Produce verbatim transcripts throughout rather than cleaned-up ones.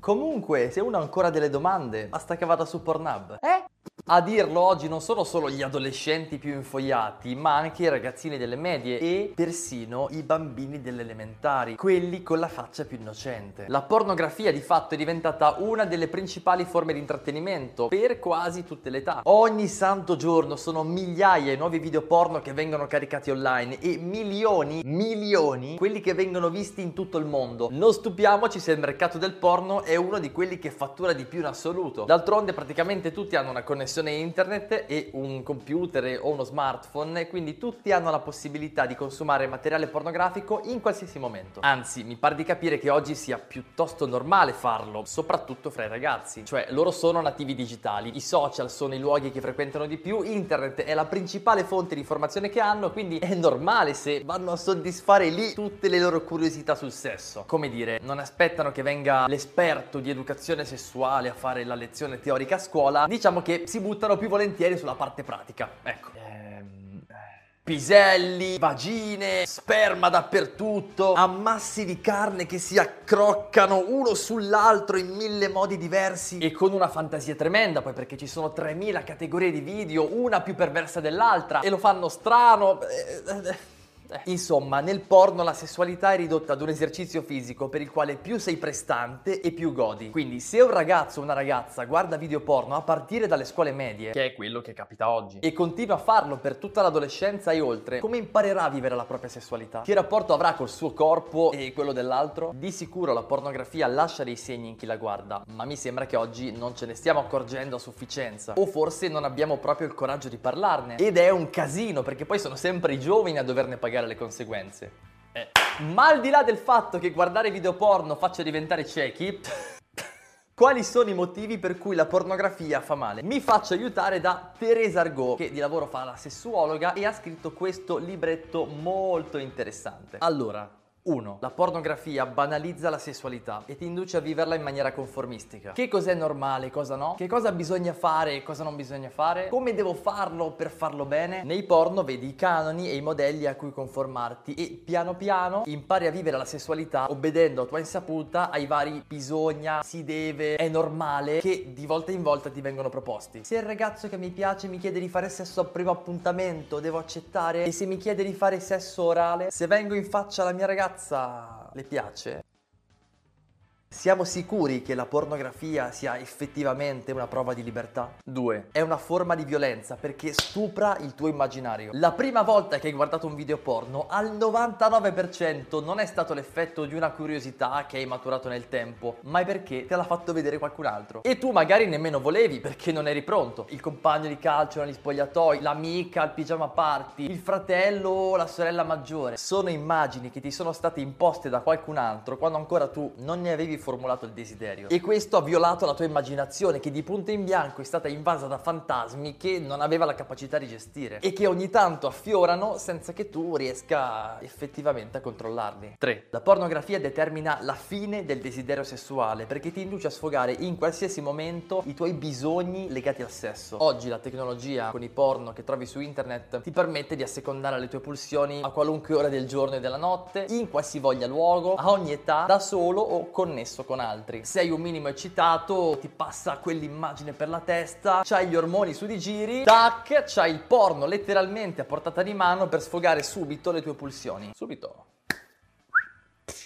Comunque, se uno ha ancora delle domande, basta che vada su Pornhub. Eh? A dirlo oggi non sono solo gli adolescenti più infogliati, ma anche i ragazzini delle medie e persino i bambini delle elementari, quelli con la faccia più innocente. La pornografia di fatto è diventata una delle principali forme di intrattenimento per quasi tutte le età. Ogni santo giorno sono migliaia i nuovi video porno che vengono caricati online e milioni, milioni, quelli che vengono visti in tutto il mondo. Non stupiamoci se il mercato del porno è uno di quelli che fattura di più in assoluto. D'altronde praticamente tutti hanno una connessione internet e un computer o uno smartphone, e quindi tutti hanno la possibilità di consumare materiale pornografico in qualsiasi momento. Anzi, mi pare di capire che oggi sia piuttosto normale farlo, soprattutto fra i ragazzi, cioè loro sono nativi digitali, i social sono i luoghi che frequentano di più, internet è la principale fonte di informazione che hanno, quindi è normale se vanno a soddisfare lì tutte le loro curiosità sul sesso. Come dire, non aspettano che venga l'esperto di educazione sessuale a fare la lezione teorica a scuola, diciamo che si buttano più volentieri sulla parte pratica, ecco. Piselli, vagine, sperma dappertutto, ammassi di carne che si accroccano uno sull'altro in mille modi diversi e con una fantasia tremenda, poi perché ci sono tremila categorie di video, una più perversa dell'altra, e lo fanno strano. Insomma, nel porno la sessualità è ridotta ad un esercizio fisico per il quale più sei prestante e più godi. Quindi se un ragazzo o una ragazza guarda video porno a partire dalle scuole medie, che è quello che capita oggi, e continua a farlo per tutta l'adolescenza e oltre, come imparerà a vivere la propria sessualità? Che rapporto avrà col suo corpo e quello dell'altro? Di sicuro la pornografia lascia dei segni in chi la guarda, ma mi sembra che oggi non ce ne stiamo accorgendo a sufficienza, o forse non abbiamo proprio il coraggio di parlarne. Ed è un casino, perché poi sono sempre i giovani a doverne pagare le conseguenze. Eh. Ma al di là del fatto che guardare video porno faccia diventare ciechi, quali sono i motivi per cui la pornografia fa male? Mi faccio aiutare da Teresa Argo, che di lavoro fa la sessuologa e ha scritto questo libretto molto interessante. Allora, uno. La pornografia banalizza la sessualità e ti induce a viverla in maniera conformistica. Che cos'è normale, cosa no? Che cosa bisogna fare e cosa non bisogna fare? Come devo farlo per farlo bene? Nei porno vedi i canoni e i modelli a cui conformarti e piano piano impari a vivere la sessualità obbedendo a tua insaputa ai vari bisogna, si deve, è normale che di volta in volta ti vengono proposti. Se il ragazzo che mi piace mi chiede di fare sesso al primo appuntamento, devo accettare? E se mi chiede di fare sesso orale? Se vengo in faccia alla mia ragazza, le piace? Siamo sicuri che la pornografia sia effettivamente una prova di libertà? due. È una forma di violenza perché stupra il tuo immaginario. La prima volta che hai guardato un video porno, al novantanove per cento non è stato l'effetto di una curiosità che hai maturato nel tempo, ma è perché te l'ha fatto vedere qualcun altro. E tu magari nemmeno volevi perché non eri pronto. Il compagno di calcio negli spogliatoi, l'amica al pigiama party, il fratello o la sorella maggiore. Sono immagini che ti sono state imposte da qualcun altro quando ancora tu non ne avevi formulato il desiderio, e questo ha violato la tua immaginazione, che di punto in bianco è stata invasa da fantasmi che non aveva la capacità di gestire e che ogni tanto affiorano senza che tu riesca effettivamente a controllarli. tre. La pornografia determina la fine del desiderio sessuale perché ti induce a sfogare in qualsiasi momento i tuoi bisogni legati al sesso. Oggi la tecnologia con i porno che trovi su internet ti permette di assecondare le tue pulsioni a qualunque ora del giorno e della notte, in qualsivoglia luogo, a ogni età, da solo o connesso con altri. Sei un minimo eccitato, ti passa quell'immagine per la testa, c'hai gli ormoni su di giri, tac, c'hai il porno letteralmente a portata di mano per sfogare subito le tue pulsioni. Subito.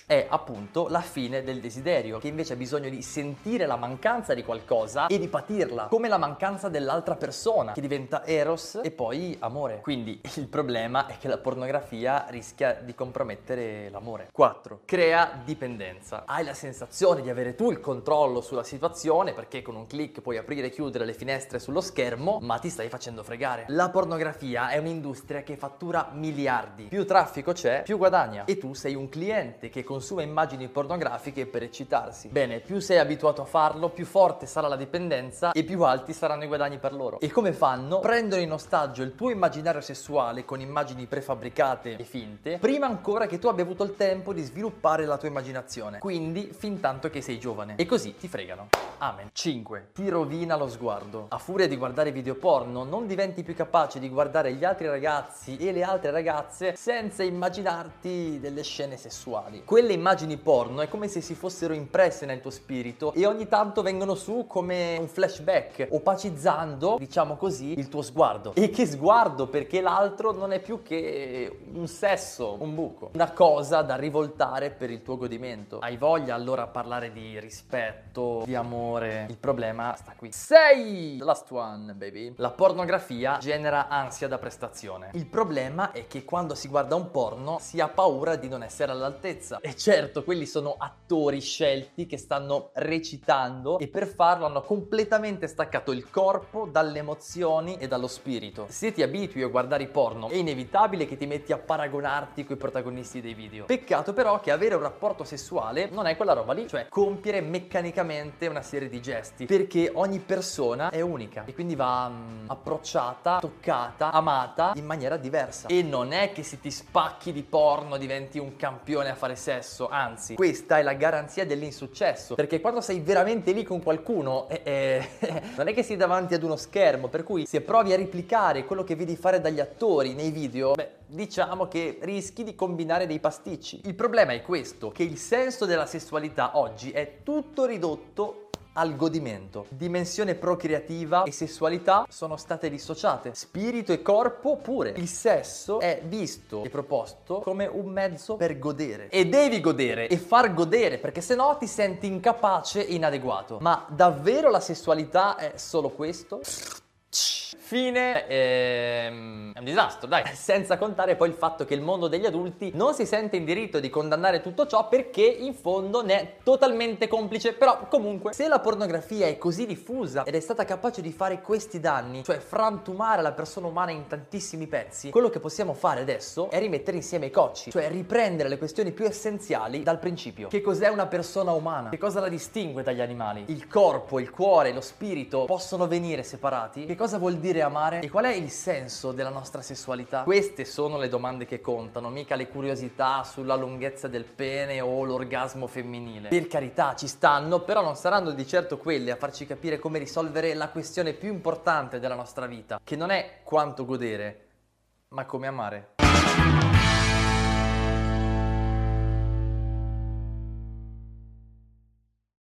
È appunto la fine del desiderio, che invece ha bisogno di sentire la mancanza di qualcosa e di patirla, come la mancanza dell'altra persona, che diventa eros e poi amore. Quindi il problema è che la pornografia rischia di compromettere l'amore. quattro. Crea dipendenza. Hai la sensazione di avere tu il controllo sulla situazione perché con un click puoi aprire e chiudere le finestre sullo schermo, ma ti stai facendo fregare. La pornografia è un'industria che fattura miliardi. Più traffico c'è, più guadagna, e tu sei un cliente che consuma immagini pornografiche per eccitarsi. Bene, più sei abituato a farlo, più forte sarà la dipendenza e più alti saranno i guadagni per loro. E come fanno? Prendono in ostaggio il tuo immaginario sessuale con immagini prefabbricate e finte, prima ancora che tu abbia avuto il tempo di sviluppare la tua immaginazione, quindi fin tanto che sei giovane. E così ti fregano. Amen. cinque. Ti rovina lo sguardo. A furia di guardare video porno, non diventi più capace di guardare gli altri ragazzi e le altre ragazze senza immaginarti delle scene sessuali. Quelle quelle immagini porno è come se si fossero impresse nel tuo spirito e ogni tanto vengono su come un flashback, opacizzando, diciamo così, il tuo sguardo. E che sguardo, perché l'altro non è più che un sesso, un buco, una cosa da rivoltare per il tuo godimento. Hai voglia allora a parlare di rispetto, di amore? Il problema sta qui. Sei! Last one, baby. La pornografia genera ansia da prestazione. Il problema è che quando si guarda un porno si ha paura di non essere all'altezza. E certo, quelli sono attori scelti che stanno recitando e per farlo hanno completamente staccato il corpo dalle emozioni e dallo spirito. Se ti abitui a guardare i porno è inevitabile che ti metti a paragonarti coi protagonisti dei video. Peccato però che avere un rapporto sessuale non è quella roba lì, cioè compiere meccanicamente una serie di gesti, perché ogni persona è unica e quindi va mh, approcciata, toccata, amata in maniera diversa. E non è che se ti spacchi di porno diventi un campione a fare sesso, anzi questa è la garanzia dell'insuccesso, perché quando sei veramente lì con qualcuno eh, eh, non è che sei davanti ad uno schermo, per cui se provi a replicare quello che vedi fare dagli attori nei video, beh, diciamo che rischi di combinare dei pasticci. Il problema è questo, che il senso della sessualità oggi è tutto ridotto al godimento. Dimensione procreativa e sessualità sono state dissociate, spirito e corpo pure. Il sesso è visto e proposto come un mezzo per godere, e devi godere e far godere, perché sennò ti senti incapace e inadeguato. Ma davvero la sessualità è solo questo? Fine. Ehm, è un disastro, dai. Senza contare poi il fatto che il mondo degli adulti non si sente in diritto di condannare tutto ciò, perché in fondo ne è totalmente complice. Però comunque, se la pornografia è così diffusa ed è stata capace di fare questi danni, cioè frantumare la persona umana in tantissimi pezzi, quello che possiamo fare adesso è rimettere insieme i cocci, cioè riprendere le questioni più essenziali dal principio. Che cos'è una persona umana? Che cosa la distingue dagli animali? Il corpo, il cuore, lo spirito possono venire separati? Che cosa vuol dire amare? E qual è il senso della nostra sessualità? Queste sono le domande che contano, mica le curiosità sulla lunghezza del pene o l'orgasmo femminile. Per carità, ci stanno, però non saranno di certo quelle a farci capire come risolvere la questione più importante della nostra vita, che non è quanto godere, ma come amare.